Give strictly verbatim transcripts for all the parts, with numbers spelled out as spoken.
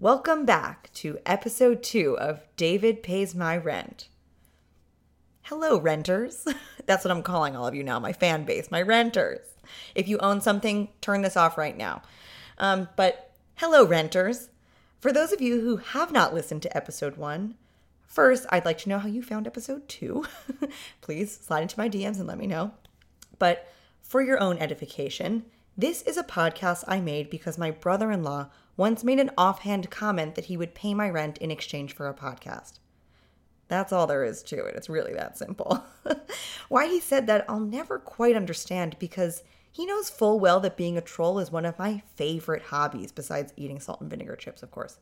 Welcome back to episode two of David Pays My Rent. Hello, renters. That's what I'm calling all of you now, my fan base, my renters. If you own something, turn this off right now. Um, but hello, renters. For those of you who have not listened to episode one, first, I'd like to know how you found episode two. Please slide into my D Ms and let me know. But for your own edification, this is a podcast I made because my brother-in-law once made an offhand comment that he would pay my rent in exchange for a podcast. That's all there is to it. It's really that simple. Why he said that, I'll never quite understand, because he knows full well that being a troll is one of my favorite hobbies, besides eating salt and vinegar chips, of course.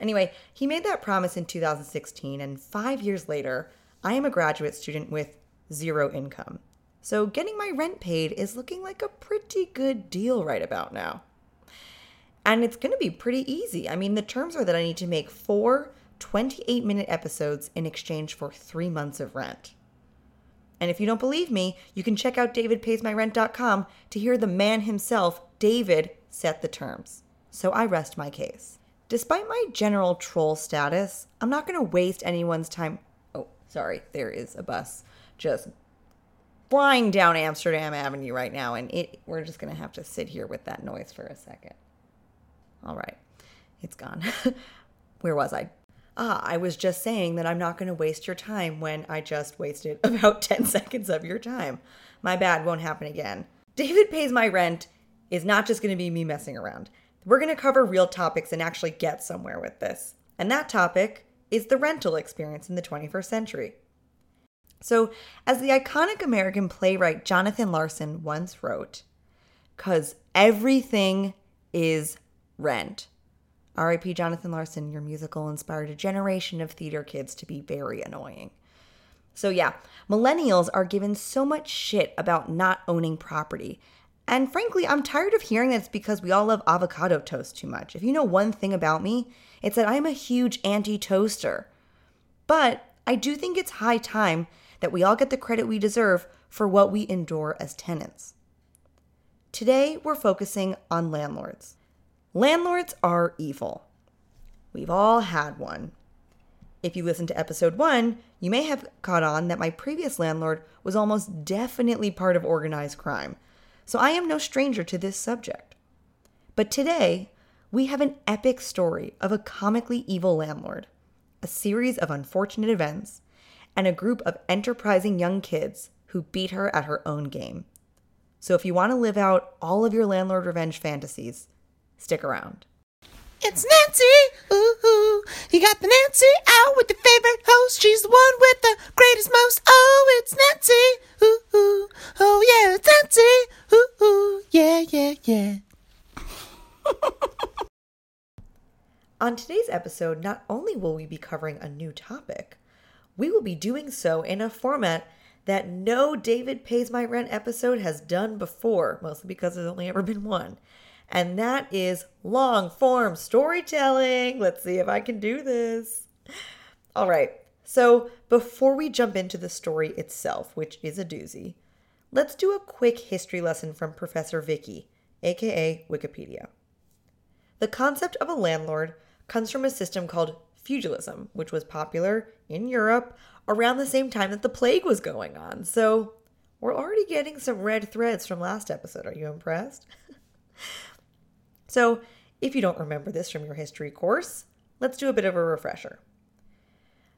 Anyway, he made that promise in two thousand sixteen, and five years later, I am a graduate student with zero income. So getting my rent paid is looking like a pretty good deal right about now. And it's going to be pretty easy. I mean, the terms are that I need to make four twenty-eight minute episodes in exchange for three months of rent. And if you don't believe me, you can check out david pays my rent dot com to hear the man himself, David, set the terms. So I rest my case. Despite my general troll status, I'm not going to waste anyone's time. Oh, sorry, there is a bus just flying down Amsterdam Avenue right now, and it we're just going to have to sit here with that noise for a second. All right, it's gone. Where was I? Ah, I was just saying that I'm not going to waste your time when I just wasted about ten seconds of your time. My bad, won't happen again. David Pays My Rent is not just going to be me messing around. We're going to cover real topics and actually get somewhere with this. And that topic is the rental experience in the twenty-first century. So, as the iconic American playwright Jonathan Larson once wrote, "'Cause everything is rent." R I P Jonathan Larson, your musical inspired a generation of theater kids to be very annoying. So yeah, millennials are given so much shit about not owning property. And frankly, I'm tired of hearing that it's because we all love avocado toast too much. If you know one thing about me, it's that I'm a huge anti-toaster. But I do think it's high time that we all get the credit we deserve for what we endure as tenants. Today, we're focusing on landlords. Landlords are evil. We've all had one. If you listened to episode one, you may have caught on that my previous landlord was almost definitely part of organized crime, so I am no stranger to this subject. But today, we have an epic story of a comically evil landlord, a series of unfortunate events, and a group of enterprising young kids who beat her at her own game. So if you want to live out all of your landlord revenge fantasies, stick around. It's Nancy. Ooh, ooh. You got the Nancy out with your favorite host. She's the one with the greatest most. Oh, it's Nancy. Ooh, ooh. Oh, yeah, it's Nancy. Ooh, ooh. Yeah, yeah, yeah. On today's episode, not only will we be covering a new topic, we will be doing so in a format that no David Pays My Rent episode has done before, mostly because there's only ever been one. And that is long-form storytelling. Let's see if I can do this. All right, so before we jump into the story itself, which is a doozy, let's do a quick history lesson from Professor Vicky, aka Wikipedia. The concept of a landlord comes from a system called feudalism, which was popular in Europe around the same time that the plague was going on. So we're already getting some red threads from last episode. Are you impressed? So, if you don't remember this from your history course, let's do a bit of a refresher.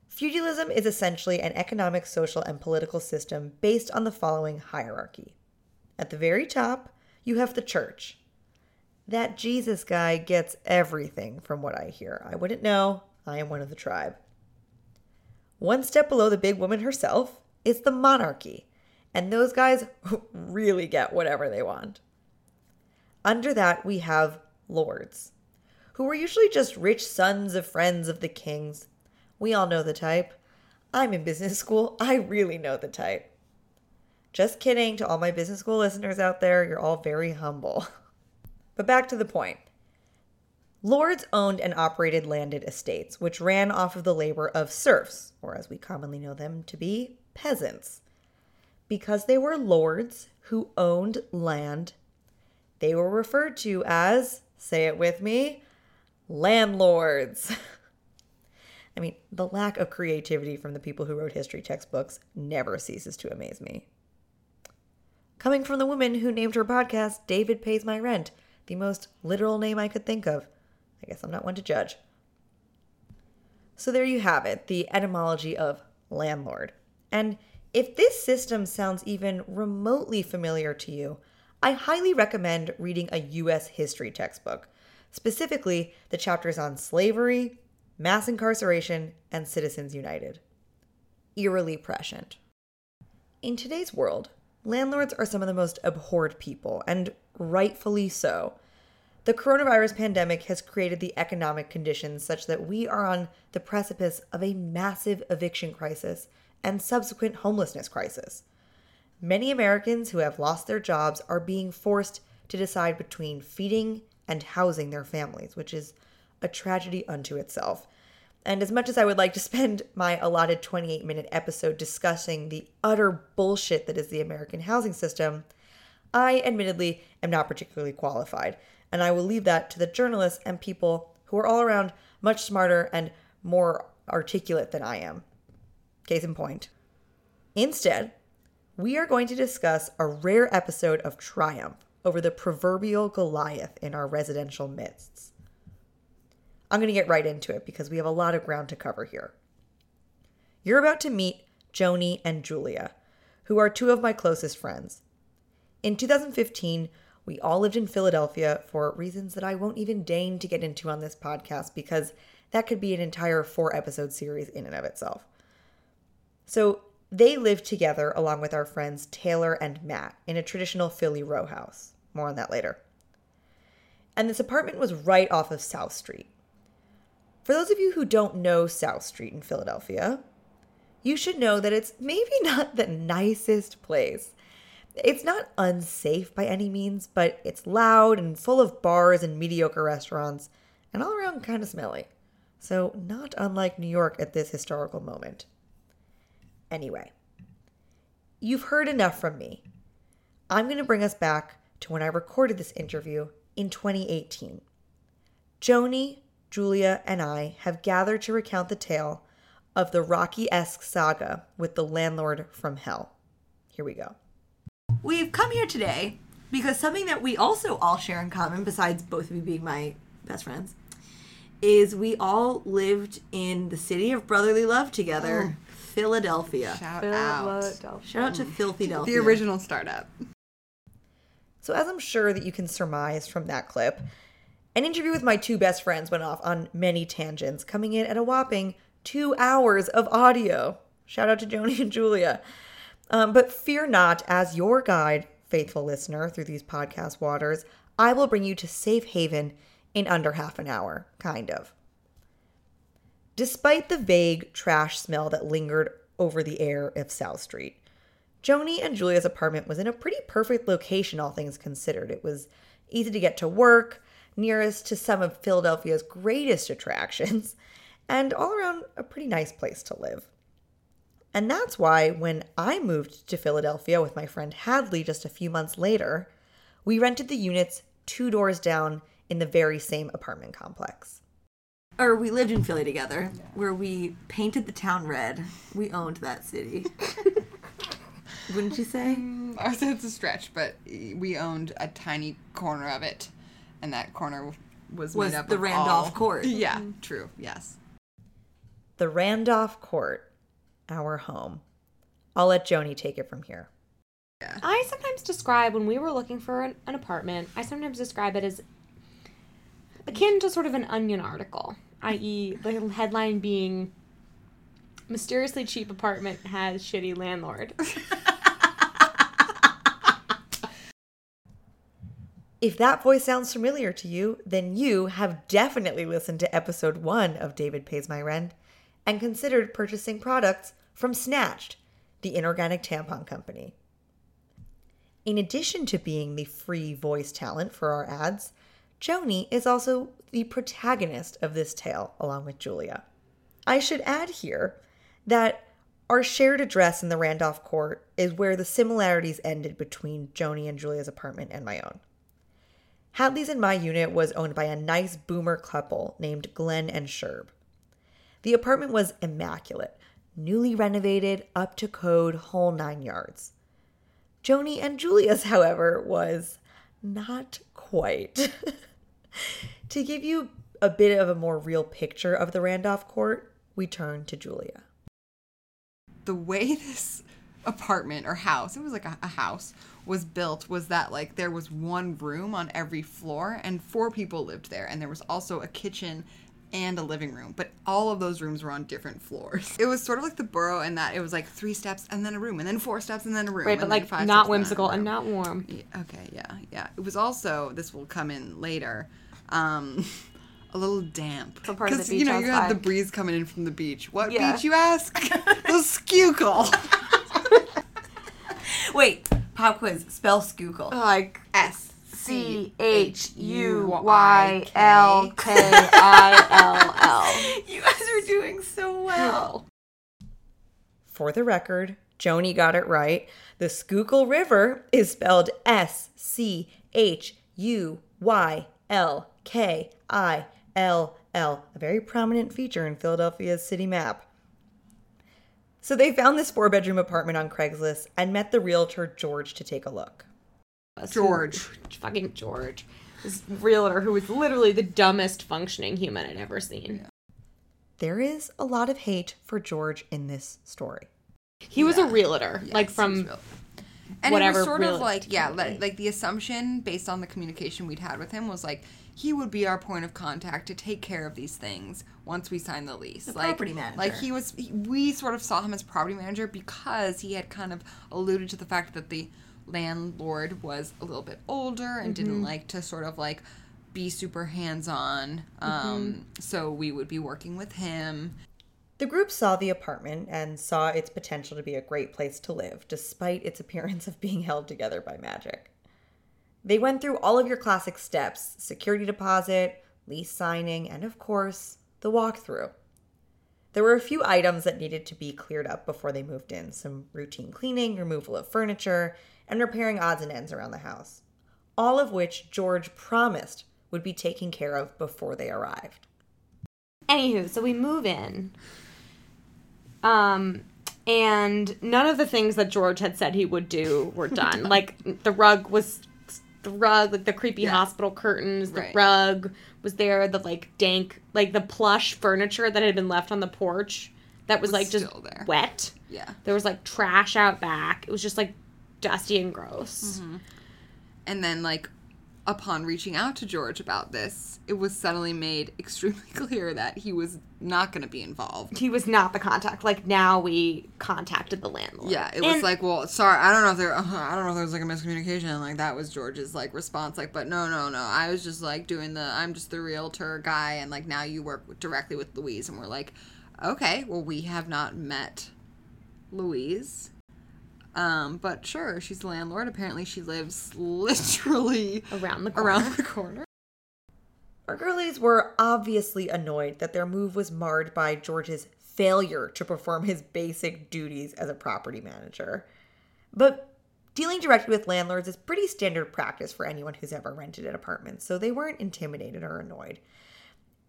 Feudalism is essentially an economic, social, and political system based on the following hierarchy. At the very top, you have the church. That Jesus guy gets everything from what I hear. I wouldn't know. I am one of the tribe. One step below the big woman herself is the monarchy, and those guys really get whatever they want. Under that, we have lords, who were usually just rich sons of friends of the kings. We all know the type. I'm in business school. I really know the type. Just kidding to all my business school listeners out there. You're all very humble. But back to the point. Lords owned and operated landed estates, which ran off of the labor of serfs, or as we commonly know them to be, peasants. Because they were lords who owned land, they were referred to as, say it with me, landlords. I mean, the lack of creativity from the people who wrote history textbooks never ceases to amaze me. Coming from the woman who named her podcast David Pays My Rent, the most literal name I could think of. I guess I'm not one to judge. So there you have it, the etymology of landlord. And if this system sounds even remotely familiar to you, I highly recommend reading a U S history textbook, specifically the chapters on slavery, mass incarceration, and Citizens United. Eerily prescient. In today's world, landlords are some of the most abhorred people, and rightfully so. The coronavirus pandemic has created the economic conditions such that we are on the precipice of a massive eviction crisis and subsequent homelessness crisis. Many Americans who have lost their jobs are being forced to decide between feeding and housing their families, which is a tragedy unto itself. And as much as I would like to spend my allotted twenty-eight minute episode discussing the utter bullshit that is the American housing system, I admittedly am not particularly qualified, and I will leave that to the journalists and people who are all around much smarter and more articulate than I am. Case in point. Instead, we are going to discuss a rare episode of triumph over the proverbial Goliath in our residential midsts. I'm going to get right into it because we have a lot of ground to cover here. You're about to meet Joni and Julia, who are two of my closest friends. In two thousand fifteen, we all lived in Philadelphia for reasons that I won't even deign to get into on this podcast because that could be an entire four-episode series in and of itself. So they lived together along with our friends Taylor and Matt in a traditional Philly row house. More on that later. And this apartment was right off of South Street. For those of you who don't know South Street in Philadelphia, you should know that it's maybe not the nicest place. It's not unsafe by any means, but it's loud and full of bars and mediocre restaurants, and all around kind of smelly. So not unlike New York at this historical moment. Anyway, you've heard enough from me. I'm going to bring us back to when I recorded this interview in twenty eighteen. Joni, Julia, and I have gathered to recount the tale of the Rocky-esque saga with the landlord from hell. Here we go. We've come here today because something that we also all share in common, besides both of you being my best friends, is we all lived in the city of brotherly love together, oh. Philadelphia. Shout Philadelphia. out. Shout out to Filthy-delphia. The original startup. So as I'm sure that you can surmise from that clip, an interview with my two best friends went off on many tangents, coming in at a whopping two hours of audio. Shout out to Joni and Julia. Um, but fear not, as your guide, faithful listener, through these podcast waters, I will bring you to safe haven in under half an hour, kind of. Despite the vague trash smell that lingered over the air of South Street, Joni and Julia's apartment was in a pretty perfect location, all things considered. It was easy to get to work, nearest to some of Philadelphia's greatest attractions, and all around a pretty nice place to live. And that's why when I moved to Philadelphia with my friend Hadley just a few months later, we rented the units two doors down in the very same apartment complex. Or we lived in Philly together, yeah. Where we painted the town red. We owned that city. Wouldn't you say? Mm, I said it's a stretch, but we owned a tiny corner of it. And that corner was made was up the of Randolph all... Court. Yeah, mm-hmm. True. Yes. The Randolph Court, our home. I'll let Joni take it from here. Yeah. I sometimes describe, when we were looking for an, an apartment, I sometimes describe it as akin to sort of an Onion article, that is the headline being, mysteriously cheap apartment has shitty landlord. If that voice sounds familiar to you, then you have definitely listened to episode one of David Pays My Rent and considered purchasing products from Snatched, the inorganic tampon company. In addition to being the free voice talent for our ads, Joni is also the protagonist of this tale along with Julia. I should add here that our shared address in the Randolph Court is where the similarities ended between Joni and Julia's apartment and my own. Hadley's in my unit was owned by a nice boomer couple named Glenn and Sherb. The apartment was immaculate, newly renovated, up to code, whole nine yards. Joni and Julia's, however, was not quite. To give you a bit of a more real picture of the Randolph Court, we turn to Julia. The way this apartment or house, it was like a, a house, was built was that like there was one room on every floor and four people lived there, and there was also a kitchen and a living room, but all of those rooms were on different floors. It was sort of like the Borough in that it was like three steps and then a room and then four steps and then a room. Right, but like not whimsical and not warm. Yeah, okay, yeah, yeah. It was also, this will come in later, um, a little damp. Because, you know, you have the breeze coming in from the beach. What yeah. beach, you ask? The Schuylkill. Wait, pop quiz. Spell Schuylkill. Like S. C H U Y L K I L L. You guys are doing so well. For the record, Joni got it right. The Schuylkill River is spelled S C H U Y L K I L L, a very prominent feature in Philadelphia's city map. So they found this four-bedroom apartment on Craigslist and met the realtor, George, to take a look. George. Who, fucking George. This realtor who is literally the dumbest functioning human I'd ever seen. There is a lot of hate for George in this story. He yeah. was a realtor. Yes, like from and whatever. And it was sort of like, yeah, like, like the assumption based on the communication we'd had with him was like, he would be our point of contact to take care of these things once we sign the lease. The like, property manager. Like he was, he, we sort of saw him as property manager because he had kind of alluded to the fact that the landlord was a little bit older and mm-hmm. didn't like to sort of like be super hands-on, um, mm-hmm. so we would be working with him. The group saw the apartment and saw its potential to be a great place to live, despite its appearance of being held together by magic. They went through all of your classic steps: security deposit, lease signing, and of course, the walkthrough. There were a few items that needed to be cleared up before they moved in, some routine cleaning, removal of furniture, and repairing odds and ends around the house, all of which George promised would be taken care of before they arrived. Anywho, so we move in, um, and none of the things that George had said he would do were done. Like, the rug was, the rug, like the creepy yeah. hospital curtains, the right. rug was there, the, like, dank, like, the plush furniture that had been left on the porch that was, was like, just there. Wet. Yeah. There was, like, trash out back. It was just, like, dusty and gross. Mm-hmm. And then, like, upon reaching out to George about this, it was suddenly made extremely clear that he was not going to be involved. He was not the contact. Like, now we contacted the landlord. Yeah, it and was like, well, sorry, I don't know if there, uh, I don't know if there was like a miscommunication. Like, that was George's like response. Like, but no, no, no. I was just like doing the, I'm just the realtor guy, and like now you work directly with Louise, and we're like, okay, well, we have not met Louise. Um, but sure, she's the landlord. Apparently she lives literally around the corner. Around the corner. Our girlies were obviously annoyed that their move was marred by George's failure to perform his basic duties as a property manager. But dealing directly with landlords is pretty standard practice for anyone who's ever rented an apartment, so they weren't intimidated or annoyed.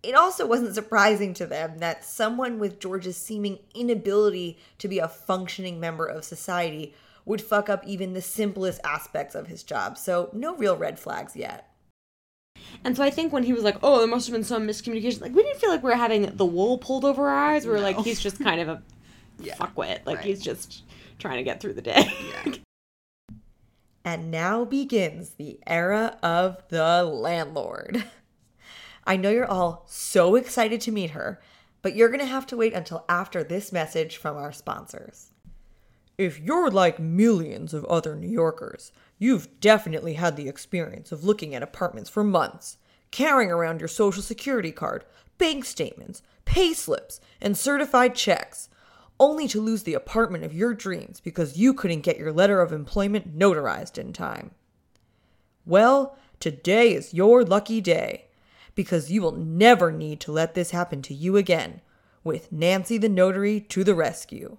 It also wasn't surprising to them that someone with George's seeming inability to be a functioning member of society would fuck up even the simplest aspects of his job. So no real red flags yet. And so I think when he was like, oh, there must have been some miscommunication, like, we didn't feel like we were having the wool pulled over our eyes. We were no. like, he's just kind of a yeah, fuckwit. Like, right. he's just trying to get through the day. Yeah. And now begins the era of the landlord. I know you're all so excited to meet her, but you're going to have to wait until after this message from our sponsors. If you're like millions of other New Yorkers, you've definitely had the experience of looking at apartments for months, carrying around your social security card, bank statements, pay slips, and certified checks, only to lose the apartment of your dreams because you couldn't get your letter of employment notarized in time. Well, today is your lucky day, because you will never need to let this happen to you again, with Nancy the Notary to the rescue.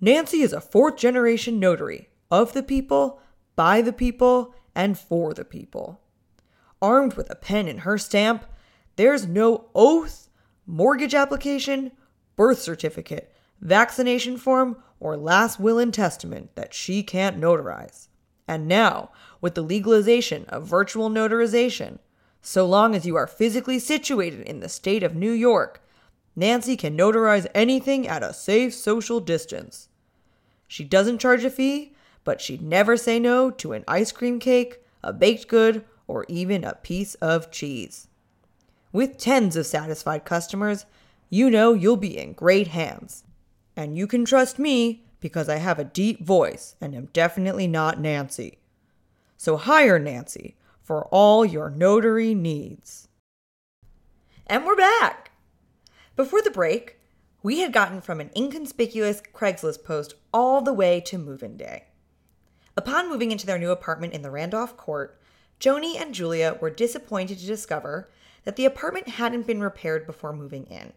Nancy is a fourth-generation notary, of the people, by the people, and for the people. armed with a pen and her stamp, there's no oath, mortgage application, birth certificate, vaccination form, or last will and testament that she can't notarize. And now, with the legalization of virtual notarization, so long as you are physically situated in the state of New York, Nancy can notarize anything at a safe social distance. She doesn't charge a fee, but she'd never say no to an ice cream cake, a baked good, or even a piece of cheese. With tens of satisfied customers, you know you'll be in great hands. And you can trust me because I have a deep voice and am definitely not Nancy. So hire Nancy for all your notary needs. And we're back! Before the break, we had gotten from an inconspicuous Craigslist post all the way to move-in day. Upon moving into their new apartment in the Randolph Court, Joni and Julia were disappointed to discover that the apartment hadn't been repaired before moving in.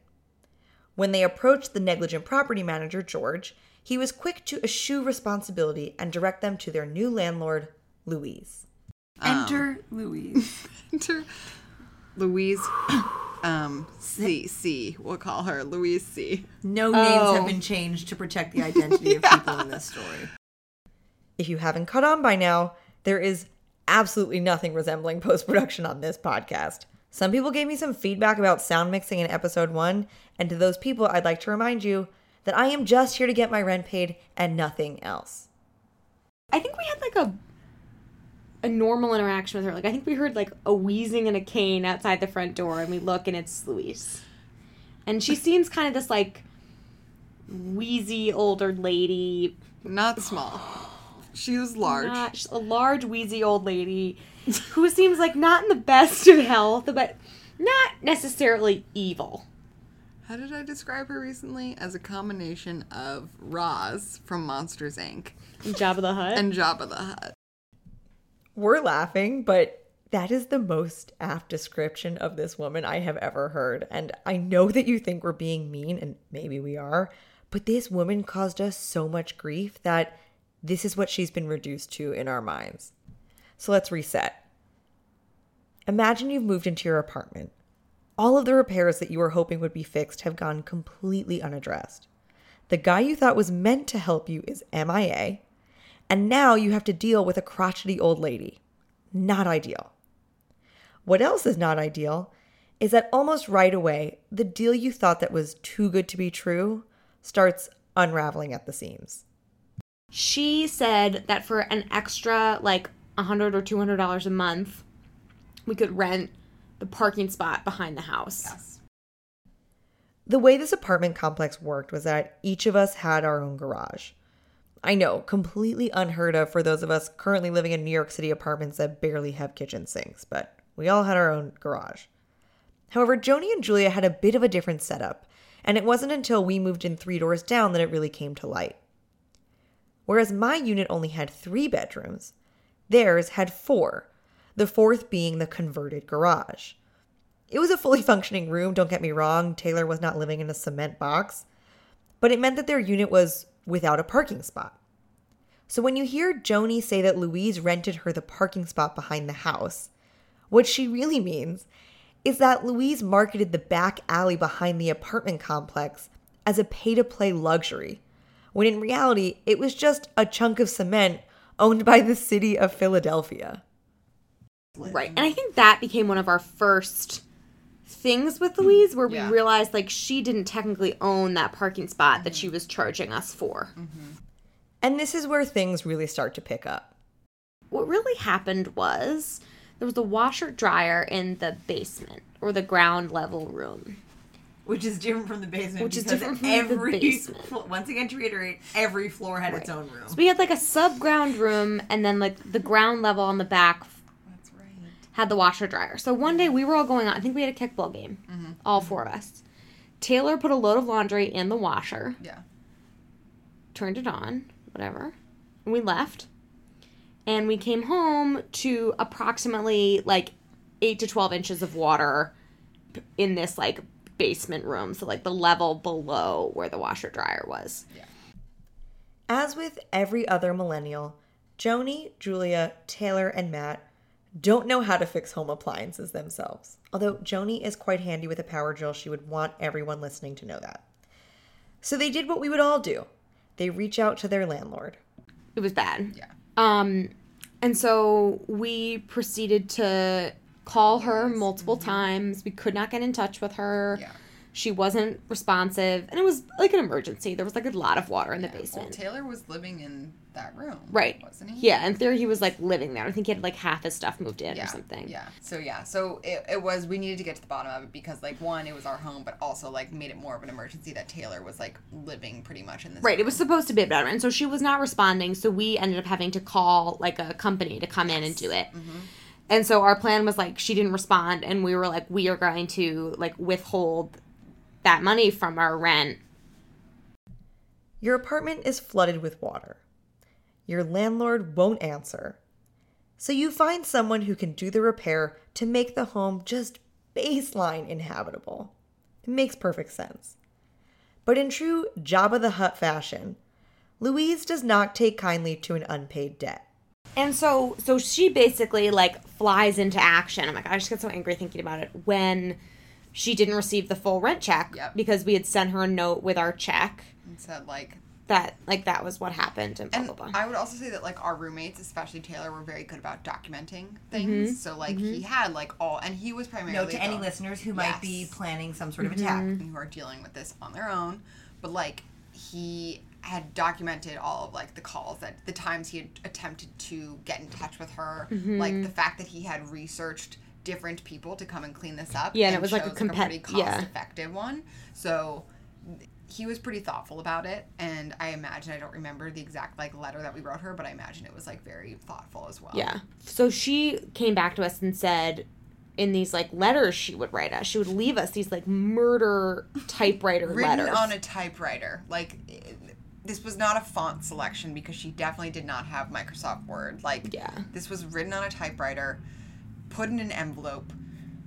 When they approached the negligent property manager, George, he was quick to eschew responsibility and direct them to their new landlord, Louise. Um, Enter Louise. Enter Louise um, C. C. We'll call her Louise C. No names oh. have been changed to protect the identity yeah. of people in this story. If you haven't caught on by now, there is absolutely nothing resembling post-production on this podcast. Some people gave me some feedback about sound mixing in episode one, and to those people, I'd like to remind you that I am just here to get my rent paid and nothing else. I think we had like a a normal interaction with her. Like I think we heard like a wheezing and a cane outside the front door, and we look and it's Louise. And she seems kind of this like wheezy older lady. Not small. She was large. Not, a large, wheezy old lady who seems like not in the best of health, but not necessarily evil. How did I describe her recently? As a combination of Roz from Monsters, Incorporated. And Jabba the Hutt. And Jabba the Hutt. We're laughing, but that is the most apt description of this woman I have ever heard. And I know that you think we're being mean, and maybe we are, but this woman caused us so much grief that this is what she's been reduced to in our minds. So let's reset. Imagine you've moved into your apartment. All of the repairs that you were hoping would be fixed have gone completely unaddressed. The guy you thought was meant to help you is M I A, and now you have to deal with a crotchety old lady. Not ideal. What else is not ideal is that almost right away, the deal you thought that was too good to be true starts unraveling at the seams. She said that for an extra, like, one hundred dollars or two hundred dollars a month, we could rent the parking spot behind the house. Yes. The way this apartment complex worked was that each of us had our own garage. I know, completely unheard of for those of us currently living in New York City apartments that barely have kitchen sinks, but we all had our own garage. However, Joni and Julia had a bit of a different setup, and it wasn't until we moved in three doors down that it really came to light. Whereas my unit only had three bedrooms, theirs had four, the fourth being the converted garage. It was a fully functioning room, don't get me wrong, Taylor was not living in a cement box, but it meant that their unit was without a parking spot. So when you hear Joni say that Louise rented her the parking spot behind the house, what she really means is that Louise marketed the back alley behind the apartment complex as a pay-to-play luxury, when in reality, it was just a chunk of cement owned by the city of Philadelphia. Right. And I think that became one of our first things with Louise, where yeah. we realized, like, she didn't technically own that parking spot mm-hmm. that she was charging us for. Mm-hmm. And this is where things really start to pick up. What really happened was there was a washer-dryer in the basement, or the ground-level room. Which is different from the basement. Which is different from every, the basement. Flo- once again, to reiterate, every floor had right. its own room. So we had like a sub-ground room, and then like the ground level on the back That's right. had the washer-dryer. So one day we were all going out. I think we had a kickball game, mm-hmm. all mm-hmm. four of us. Taylor put a load of laundry in the washer. Yeah. Turned it on, whatever. And we left. And we came home to approximately like eight to twelve inches of water in this like basement room, so like the level below where the washer dryer was. Yeah. As with every other millennial, Joni, Julia, Taylor, and Matt don't know how to fix home appliances themselves. Although Joni is quite handy with a power drill, she would want everyone listening to know that. So they did what we would all do. They reach out to their landlord. It was bad. Yeah. Um, and so we proceeded to call her yes. multiple mm-hmm. times. We could not get in touch with her. Yeah. She wasn't responsive. And it was like an emergency. There was like a lot of water in yeah. the basement. Well, Taylor was living in that room. Right. Wasn't he? Yeah. In theory, he was like living there. I think he had like half his stuff moved in yeah. or something. Yeah. So, yeah. So it, it was, we needed to get to the bottom of it because, like, one, it was our home, but also, like, made it more of an emergency that Taylor was, like, living pretty much in this Right. room. It was supposed to be a bedroom. And so she was not responding. So we ended up having to call, like, a company to come yes. in and do it. Mm-hmm. And so our plan was, like, she didn't respond. And we were like, we are going to, like, withhold that money from our rent. Your apartment is flooded with water. Your landlord won't answer. So you find someone who can do the repair to make the home just baseline inhabitable. It makes perfect sense. But in true Jabba the Hutt fashion, Louise does not take kindly to an unpaid debt. And so so she basically, like, flies into action. I'm like, I just get so angry thinking about it when she didn't receive the full rent check yep. because we had sent her a note with our check. And said, like... That, like, that was what happened and blah, and blah, blah. I would also say that, like, our roommates, especially Taylor, were very good about documenting things. Mm-hmm. So, like, mm-hmm. he had, like, all... And he was primarily... Note to the, any listeners who yes. might be planning some sort mm-hmm. of attack and who are dealing with this on their own. But, like, he had documented all of, like, the calls, that the times he had attempted to get in touch with her. Mm-hmm. Like, the fact that he had researched different people to come and clean this up. Yeah, and, and it was, like, a, compa- like, a pretty cost-effective yeah. one. So he was pretty thoughtful about it, and I imagine, I don't remember the exact, like, letter that we wrote her, but I imagine it was, like, very thoughtful as well. Yeah. So she came back to us and said in these, like, letters she would write us, she would leave us these, like, murder typewriter Written letters. Written on a typewriter. Like, this was not a font selection because she definitely did not have Microsoft Word. Like, yeah. this was written on a typewriter, put in an envelope,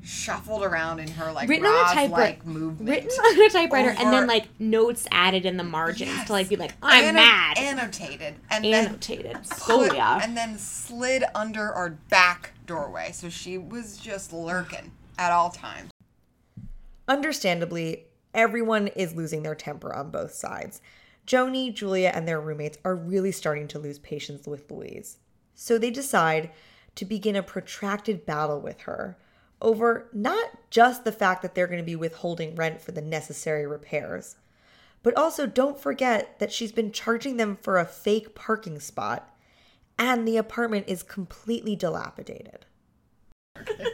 shuffled around in her, like, Roz-like movement. Written on a typewriter, and then, like, notes added in the margins yes. to, like, be like, I'm Anno- mad. Annotated. And annotated. Then put, and then slid under our back doorway. So she was just lurking at all times. Understandably, everyone is losing their temper on both sides. Joni, Julia, and their roommates are really starting to lose patience with Louise. So they decide to begin a protracted battle with her over not just the fact that they're going to be withholding rent for the necessary repairs, but also don't forget that she's been charging them for a fake parking spot and the apartment is completely dilapidated.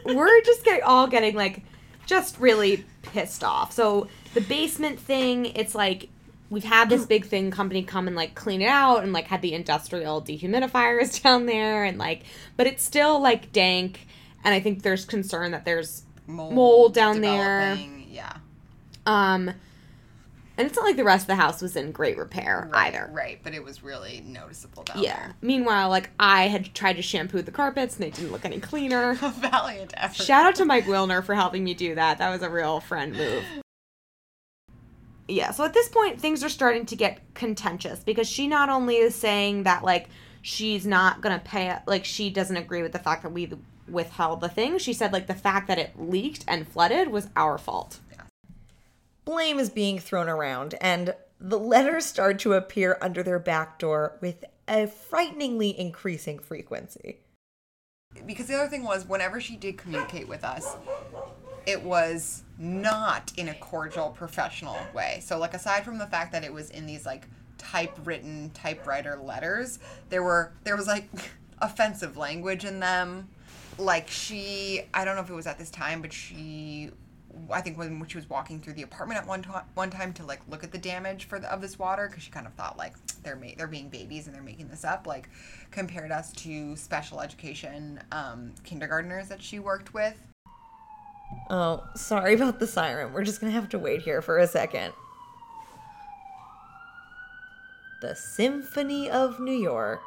We're just getting, all getting, like, just really pissed off. So the basement thing, it's like, we've had this big thing company come and, like, clean it out and, like, had the industrial dehumidifiers down there and, like, but it's still, like, dank. And I think there's concern that there's mold, mold down there. Yeah. Um, and it's not like the rest of the house was in great repair right, either. Right, but it was really noticeable down yeah. there. Yeah. Meanwhile, like, I had tried to shampoo the carpets and they didn't look any cleaner. A valiant effort. Shout out to Mike Wilner for helping me do that. That was a real friend move. Yeah, so at this point, things are starting to get contentious because she not only is saying that, like, she's not going to pay, like, she doesn't agree with the fact that we withheld the thing. She said, like, the fact that it leaked and flooded was our fault. Yeah. Blame is being thrown around, and the letters start to appear under their back door with a frighteningly increasing frequency. Because the other thing was, whenever she did communicate with us, it was not in a cordial, professional way. So, like, aside from the fact that it was in these, like, typewritten typewriter letters, there were there was, like, offensive language in them. Like, she, I don't know if it was at this time, but she, I think when she was walking through the apartment at one to- one time to, like, look at the damage for the, of this water, because she kind of thought, like, they're ma- they're being babies and they're making this up, like, compared us to special education um, kindergartners that she worked with. Oh, sorry about the siren. We're just going to have to wait here for a second. The Symphony of New York.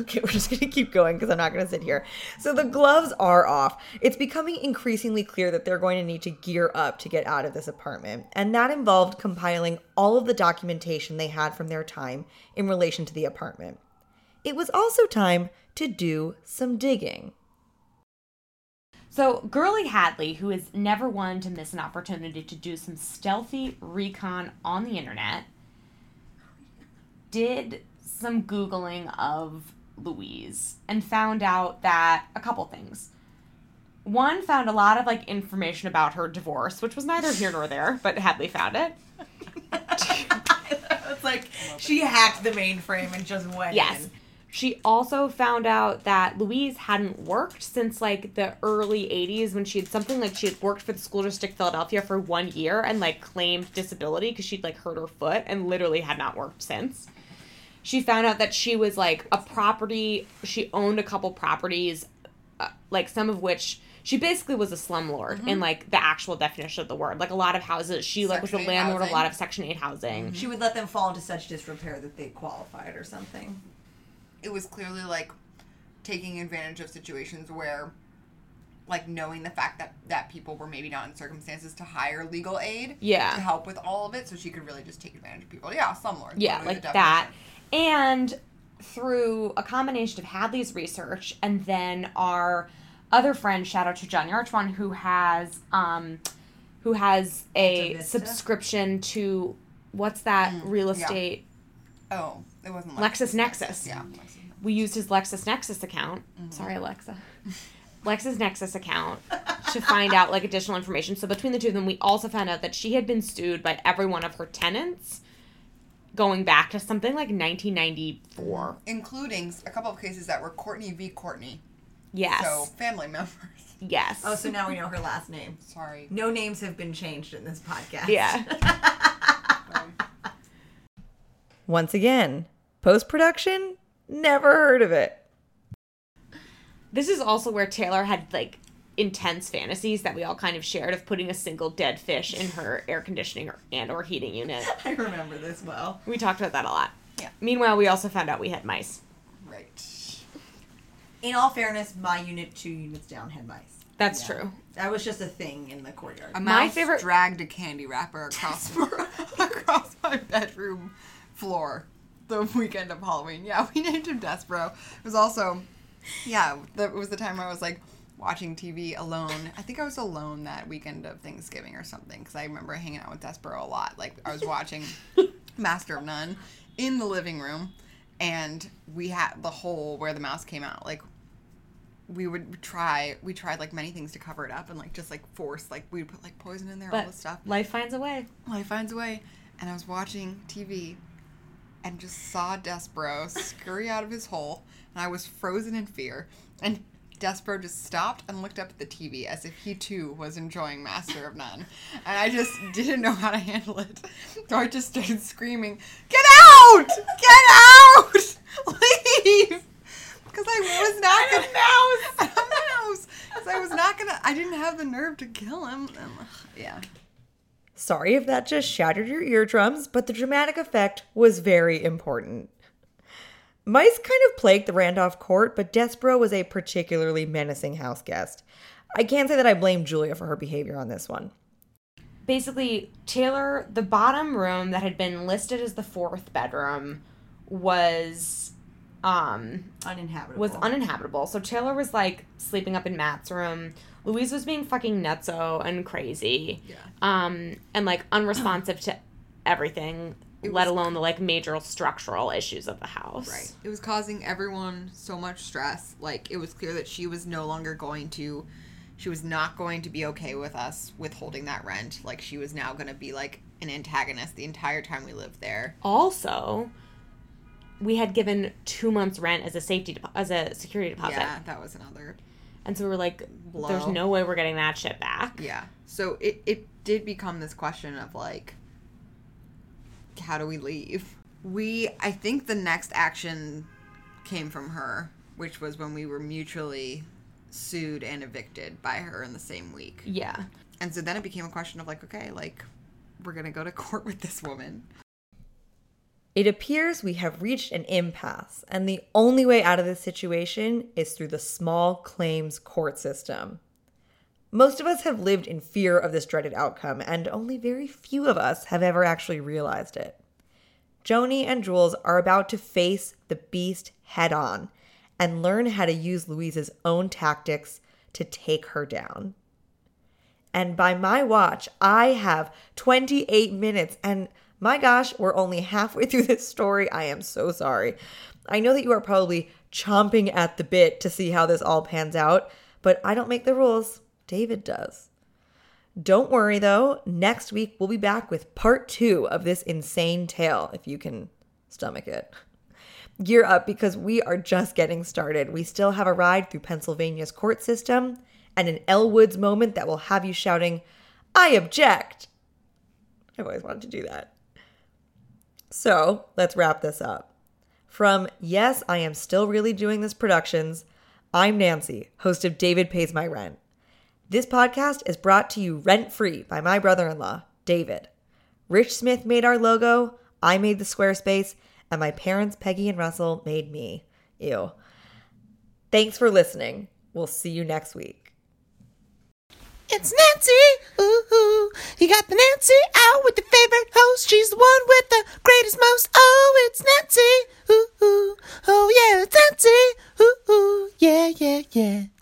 Okay, we're just going to keep going because I'm not going to sit here. So the gloves are off. It's becoming increasingly clear that they're going to need to gear up to get out of this apartment. And that involved compiling all of the documentation they had from their time in relation to the apartment. It was also time to do some digging. So Gurley Hadley, who is never one to miss an opportunity to do some stealthy recon on the internet, did some Googling of Louise and found out that a couple things. One, found a lot of like information about her divorce, which was neither here nor there, but Hadley found it. It's like she hacked the mainframe and just went yes. in. She also found out that Louise hadn't worked since, like, the early eighties when she had something, like, she had worked for the school district Philadelphia for one year and, like, claimed disability because she'd, like, hurt her foot and literally had not worked since. She found out that she was, like, a property, she owned a couple properties, uh, like, some of which, she basically was a slumlord mm-hmm. in, like, the actual definition of the word. Like, a lot of houses, she, like, was the landlord of a lot of Section eight housing. Mm-hmm. She would let them fall into such disrepair that they qualified or something. It was clearly, like, taking advantage of situations where, like, knowing the fact that, that people were maybe not in circumstances to hire legal aid yeah. to help with all of it, so she could really just take advantage of people. Yeah, slumlord. Yeah, like that. And through a combination of Hadley's research and then our other friend, shout out to John Yarchwan, who has, um, who has a subscription to, what's that, mm, real estate? Yeah. Oh, it wasn't LexisNexis. LexisNexis. Yeah. We used his LexisNexis account. Mm-hmm. Sorry, Alexa. LexisNexis account to find out, like, additional information. So between the two of them, we also found out that she had been sued by every one of her tenants going back to something like nineteen ninety-four. Including a couple of cases that were Courtney v. Courtney. Yes. So family members. Yes. Oh, so now we know her last name. Sorry. No names have been changed in this podcast. Yeah. Once again, post-production, never heard of it. This is also where Taylor had, like, intense fantasies that we all kind of shared of putting a single dead fish in her air conditioning or, and or heating unit. I remember this well. We talked about that a lot. Yeah. Meanwhile, we also found out we had mice. Right. In all fairness, my unit two units down had mice. That's yeah. true. That was just a thing in the courtyard. A mouse my favorite dragged a candy wrapper across across my bedroom floor the weekend of Halloween. Yeah, we named him Despero. It was also, yeah, the, it was the time I was, like, watching T V alone. I think I was alone that weekend of Thanksgiving or something, because I remember hanging out with Despero a lot. Like, I was watching Master of None in the living room, and we had the hole where the mouse came out. Like, we would try, we tried, like, many things to cover it up and, like, just, like, force, like, we would put, like, poison in there, but all this stuff. Life finds a way. Life finds a way. And I was watching T V and just saw Despero scurry out of his hole, and I was frozen in fear. And Despero just stopped and looked up at the T V as if he, too, was enjoying Master of None. And I just didn't know how to handle it. So I just started screaming, "Get out! Get out! Leave!" Because I was not going to... I'm a mouse! Because I was not going to... I didn't have the nerve to kill him. And, yeah. Sorry if that just shattered your eardrums, but the dramatic effect was very important. Mice kind of plagued the Randolph Court, but Despero was a particularly menacing house guest. I can't say that I blame Julia for her behavior on this one. Basically, Taylor, the bottom room that had been listed as the fourth bedroom was um, uninhabitable. Was uninhabitable. So Taylor was, like, sleeping up in Matt's room. Louise was being fucking nutso and crazy, yeah. um, and, like, unresponsive to everything, it let alone the, like, major structural issues of the house. Right. It was causing everyone so much stress. Like, it was clear that she was no longer going to, she was not going to be okay with us withholding that rent. Like, she was now going to be, like, an antagonist the entire time we lived there. Also, we had given two months' rent as a safety, depo- as a security deposit. Yeah, that was another... And so we were like, Blow. There's no way we're getting that shit back. Yeah. So it, it did become this question of, like, how do we leave? We, I think the next action came from her, which was when we were mutually sued and evicted by her in the same week. Yeah. And so then it became a question of, like, okay, like, we're going to go to court with this woman. It appears we have reached an impasse, and the only way out of this situation is through the small claims court system. Most of us have lived in fear of this dreaded outcome, and only very few of us have ever actually realized it. Joni and Jules are about to face the beast head-on and learn how to use Louise's own tactics to take her down. And by my watch, I have twenty-eight minutes, and my gosh, we're only halfway through this story. I am so sorry. I know that you are probably chomping at the bit to see how this all pans out, but I don't make the rules. David does. Don't worry though, next week we'll be back with part two of this insane tale, if you can stomach it. Gear up because we are just getting started. We still have a ride through Pennsylvania's court system and an Elwood's moment that will have you shouting, "I object!" I've always wanted to do that. So let's wrap this up. From Yes, I Am Still Really Doing This Productions, I'm Nancy, host of David Pays My Rent. This podcast is brought to you rent-free by my brother-in-law, David. Rich Smith made our logo, I made the Squarespace, and my parents, Peggy and Russell, made me. Ew. Thanks for listening. We'll see you next week. It's Nancy. Ooh, you got the Nancy out with your favorite host. She's the one with the greatest most. Oh, it's Nancy. Ooh, oh, yeah, it's Nancy. Ooh, yeah, yeah, yeah.